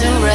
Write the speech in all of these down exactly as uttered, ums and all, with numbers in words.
Day.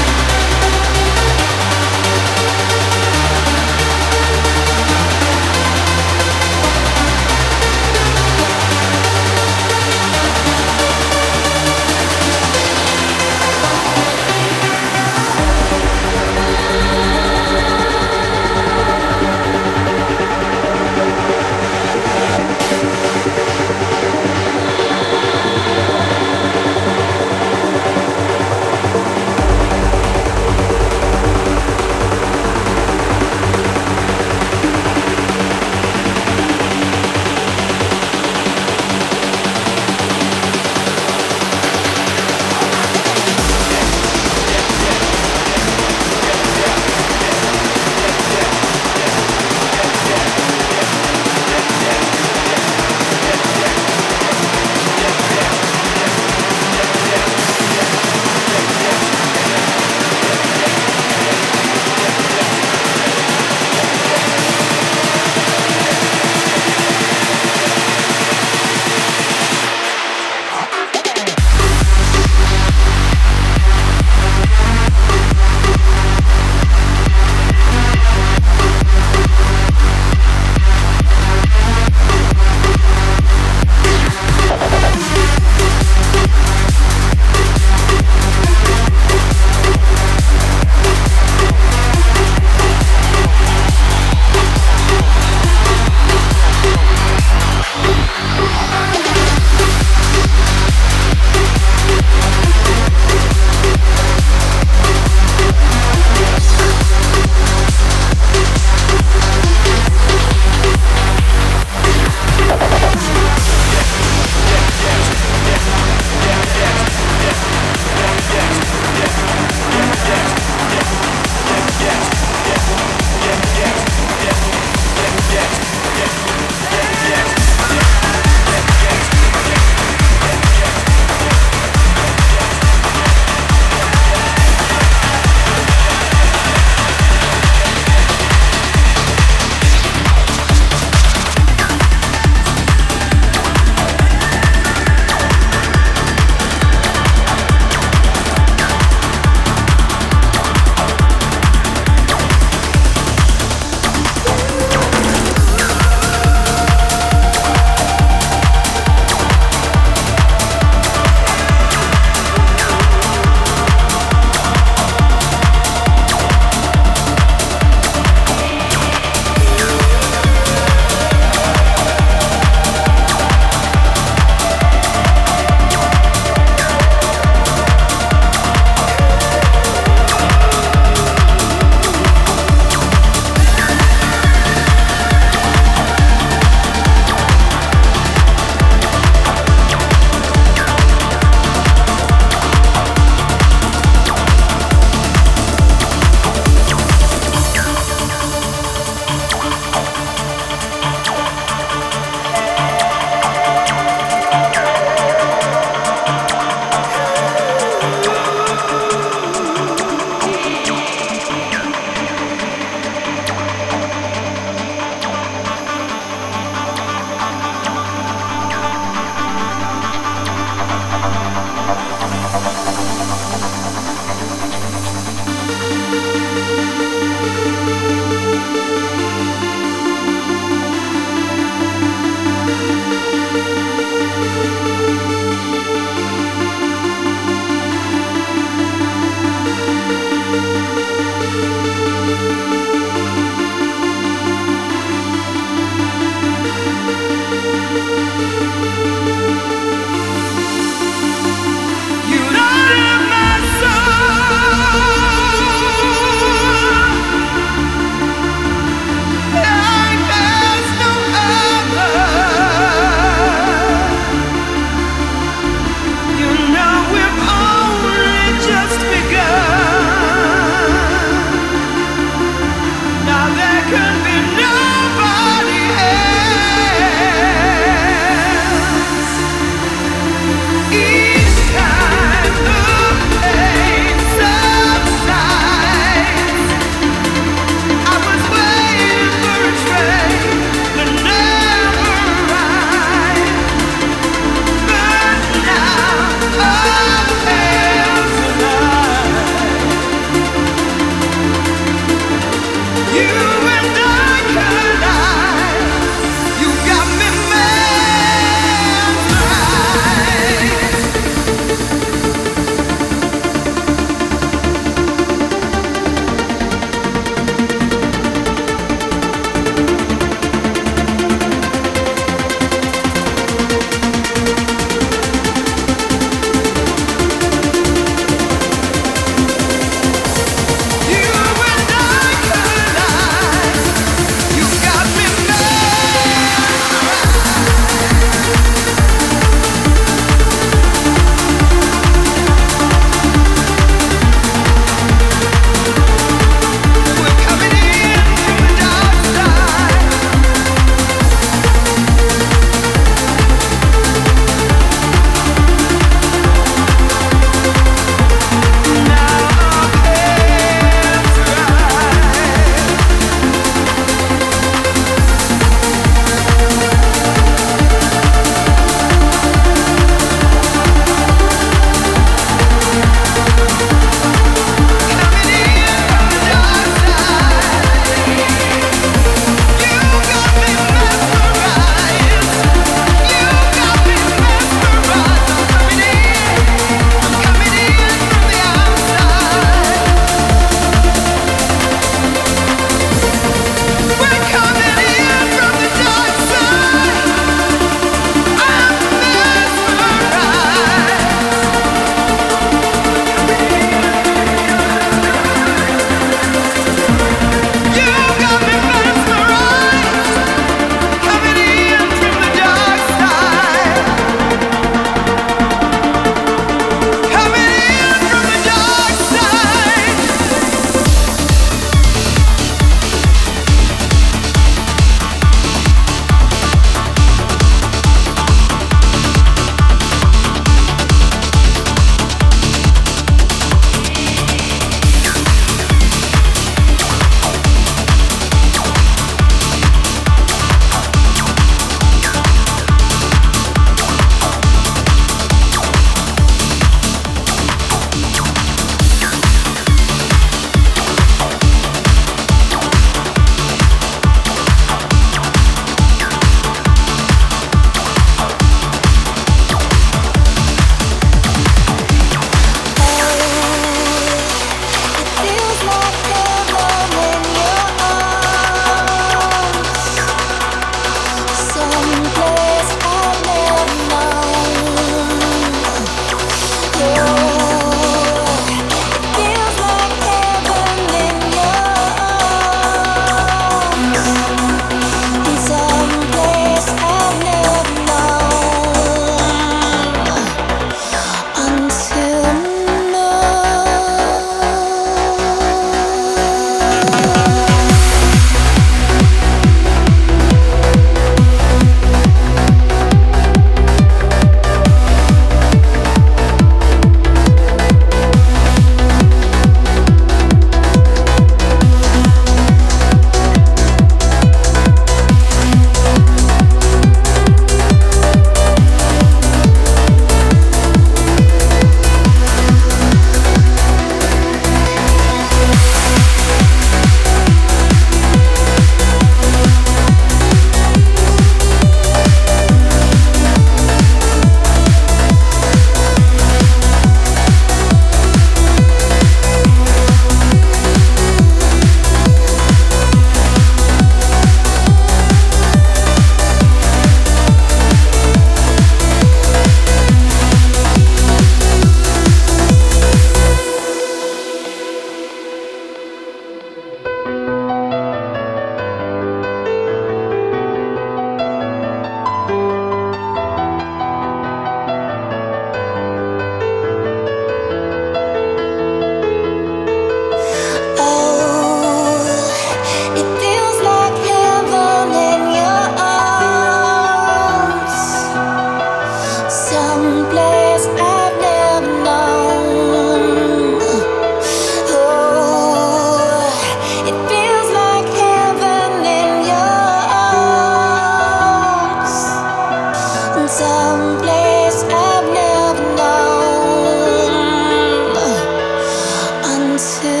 We'll be right back.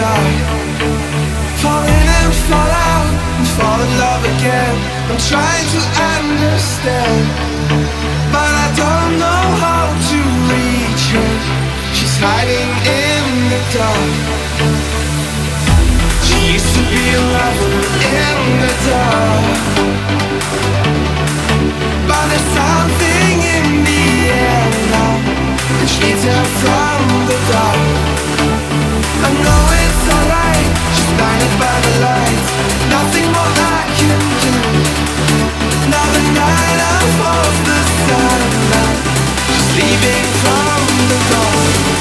star. Fall in and fall out and fall in love again. I'm trying to understand, but I don't know how to reach her. She's hiding in the dark. She used to be a lover in the dark, but there's something in the air now, and she needs her from the dark. I know it's alright, she's blinded by the lights. Nothing more I can do. Now the night unfolds the sunlight. She's leaving from the dawn.